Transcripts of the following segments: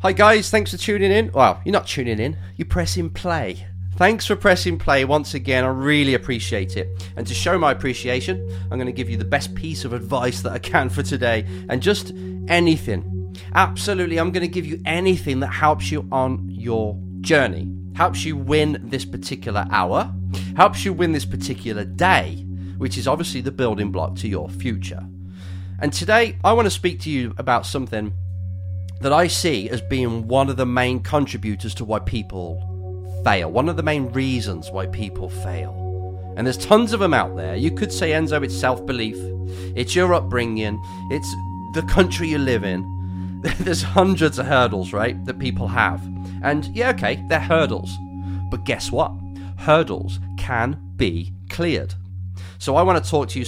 Hi guys, thanks for tuning in. Well, you're not tuning in, you're pressing play. Thanks for pressing play once again, I really appreciate it. And to show my appreciation, I'm going to give you the best piece of advice that I can for today, and just anything. Absolutely, I'm going to give you anything that helps you on your journey, helps you win this particular hour, helps you win this particular day, which is obviously the building block to your future. And today, I want to speak to you about something that I see as being one of the main contributors to why people fail, one of the main reasons why people fail. And there's tons of them out there. You could say, Enzo, it's self-belief, it's your upbringing, it's the country you live in. There's hundreds of hurdles, right, that people have. And yeah, okay, they're hurdles. But guess what? Hurdles can be cleared. So I want to talk to you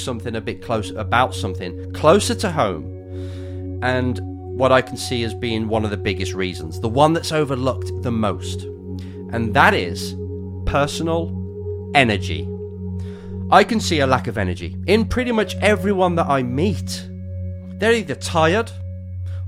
about something closer to home. And what I can see as being one of the biggest reasons, the one that's overlooked the most, and that is personal energy. I can see a lack of energy in pretty much everyone that I meet. They're either tired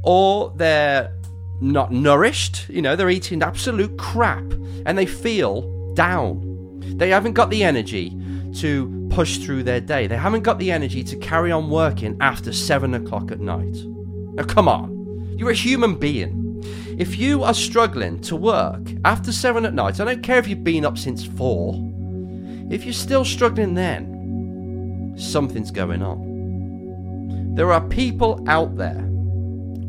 or they're not nourished, you know, they're eating absolute crap and they feel down. They haven't got the energy to push through their day. They haven't got the energy to carry on working after 7 o'clock at night. Now come on. You're a human being. If you are struggling to work after 7 at night, I don't care if you've been up since 4, if you're still struggling then, something's going on. There are people out there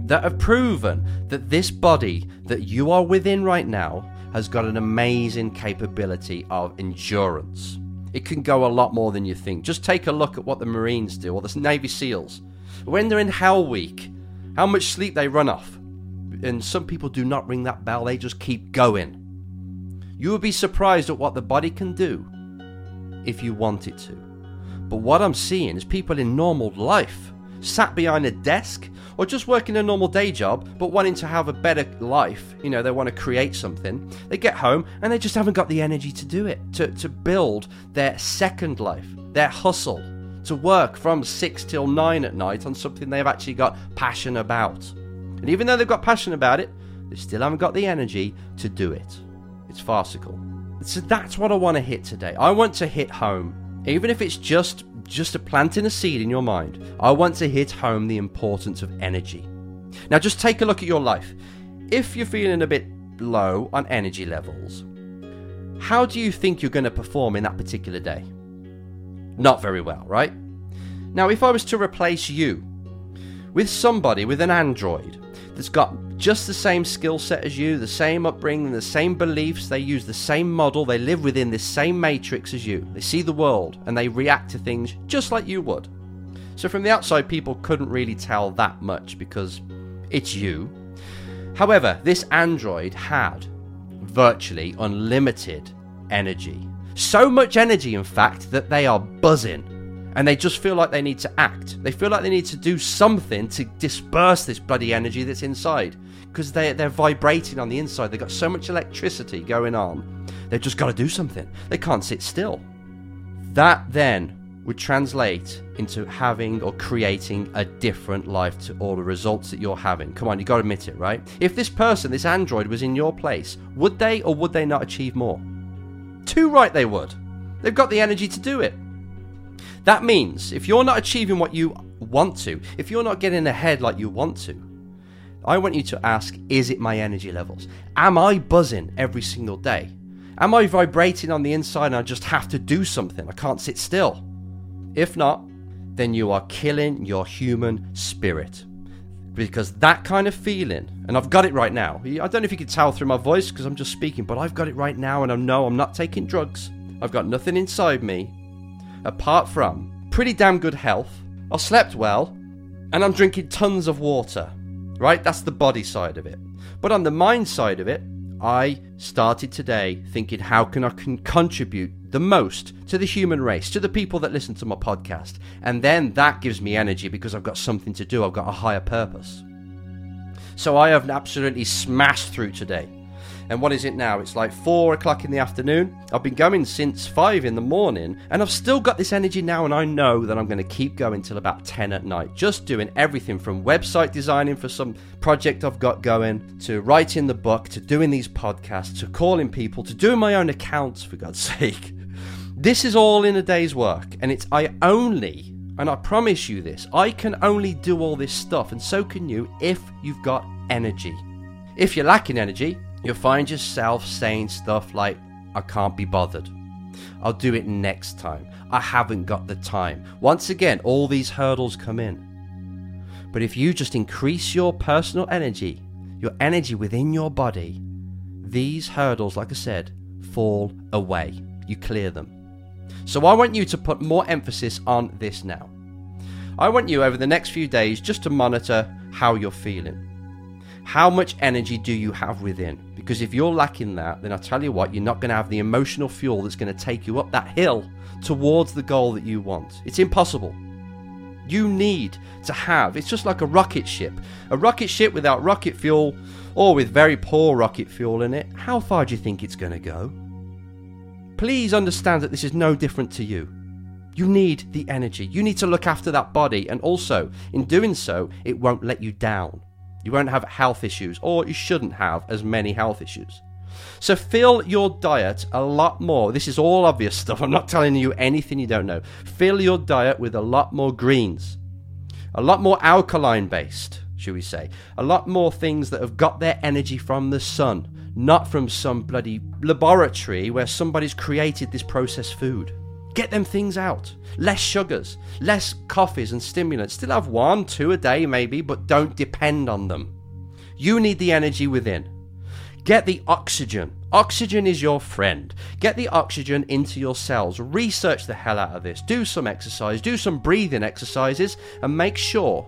that have proven that this body that you are within right now has got an amazing capability of endurance. It can go a lot more than you think. Just take a look at what the Marines do, or the Navy SEALs. When they're in Hell Week, how much sleep they run off. And some people do not ring that bell, they just keep going. You would be surprised at what the body can do if you want it to. But what I'm seeing is people in normal life, sat behind a desk, or just working a normal day job, but wanting to have a better life, you know, they want to create something. They get home and they just haven't got the energy to do it, to build their second life, their hustle, to work from 6 till 9 at night on something they've actually got passion about. And even though they've got passion about it, they still haven't got the energy to do it. It's farcical. So that's what I want to hit today. I want to hit home, even if it's just a planting a seed in your mind. I want to hit home the importance of energy. Now just take a look at your life. If you're feeling a bit low on energy levels, how do you think you're going to perform in that particular day? Not very well, right? Now, if I was to replace you with somebody, with an android that's got just the same skill set as you, the same upbringing, the same beliefs, they use the same model, they live within this same matrix as you, they see the world and they react to things just like you would. So from the outside, people couldn't really tell that much because it's you. However, this android had virtually unlimited energy. So much energy, in fact, that they are buzzing and they just feel like they need to act. They feel like they need to do something to disperse this bloody energy that's inside, because they're vibrating on the inside. They've got so much electricity going on. They've just got to do something. They can't sit still. That then would translate into having or creating a different life to all the results that you're having. Come on, you've got to admit it, right? If this person, this android, was in your place, would they or would they not achieve more? Too right they would. They've got the energy to do it. That means if you're not achieving what you want to, if you're not getting ahead like you want to, I want you to ask, is it my energy levels? Am I buzzing every single day? Am I vibrating on the inside and I just have to do something? I can't sit still. If not, then you are killing your human spirit. Because that kind of feeling, and I've got it right now. I don't know if you can tell through my voice because I'm just speaking, but I've got it right now, and I know I'm not taking drugs. I've got nothing inside me apart from pretty damn good health. I slept well, and I'm drinking tons of water, right? That's the body side of it. But on the mind side of it, I started today thinking, how can I contribute the most to the human race, to the people that listen to my podcast? And then that gives me energy because I've got something to do. I've got a higher purpose. So I have absolutely smashed through today. And what is it now? It's like 4 o'clock in the afternoon. I've been going since 5 in the morning, and I've still got this energy now, and I know that I'm going to keep going till about 10 at night, just doing everything from website designing for some project I've got going, to writing the book, to doing these podcasts, to calling people, to doing my own accounts, for God's sake. This is all in a day's work, and I promise you this, I can only do all this stuff, and so can you if you've got energy. If you're lacking energy, you'll find yourself saying stuff like, I can't be bothered. I'll do it next time. I haven't got the time. Once again, all these hurdles come in. But if you just increase your personal energy, your energy within your body, these hurdles, like I said, fall away. You clear them. So I want you to put more emphasis on this now. I want you over the next few days just to monitor how you're feeling. How much energy do you have within? Because if you're lacking that, then I'll tell you what, you're not going to have the emotional fuel that's going to take you up that hill towards the goal that you want. It's impossible. You need to have, it's just like a rocket ship. A rocket ship without rocket fuel, or with very poor rocket fuel in it, how far do you think it's going to go? Please understand that this is no different to you. You need the energy. You need to look after that body, and also, in doing so, it won't let you down. You won't have health issues, or you shouldn't have as many health issues. So fill your diet a lot more. This is all obvious stuff. I'm not telling you anything you don't know. Fill your diet with a lot more greens, a lot more alkaline-based, should we say, a lot more things that have got their energy from the sun, not from some bloody laboratory where somebody's created this processed food. Get them things out. Less sugars, less coffees and stimulants. Still have 1, 2 a day maybe, but don't depend on them. You need the energy within. Get the oxygen. Oxygen is your friend. Get the oxygen into your cells. Research the hell out of this. Do some exercise, do some breathing exercises, and make sure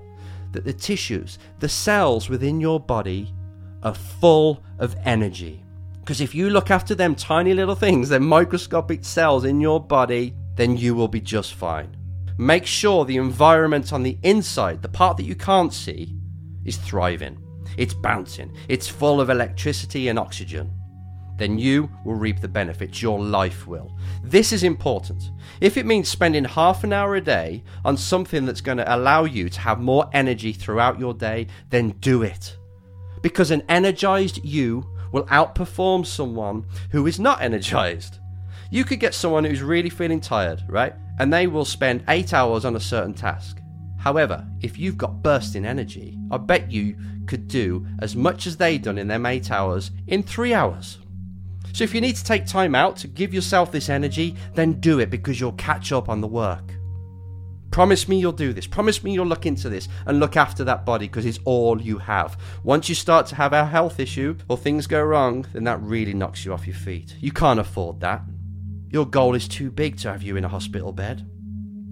that the tissues, the cells within your body are full of energy. Because if you look after them tiny little things, them microscopic cells in your body, then you will be just fine. Make sure the environment on the inside, the part that you can't see, is thriving. It's bouncing. It's full of electricity and oxygen. Then you will reap the benefits. Your life will. This is important. If it means spending half an hour a day on something that's going to allow you to have more energy throughout your day, then do it. Because an energized you will outperform someone who is not energized. You could get someone who's really feeling tired, right? And they will spend 8 hours on a certain task. However, if you've got bursting energy, I bet you could do as much as they done in them 8 hours in 3 hours. So if you need to take time out to give yourself this energy, then do it, because you'll catch up on the work. Promise me you'll do this. Promise me you'll look into this and look after that body, because it's all you have. Once you start to have a health issue or things go wrong, then that really knocks you off your feet. You can't afford that. Your goal is too big to have you in a hospital bed.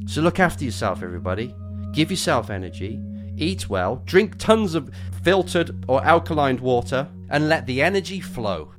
So look after yourself, everybody. Give yourself energy. Eat well. Drink tons of filtered or alkaline water and let the energy flow.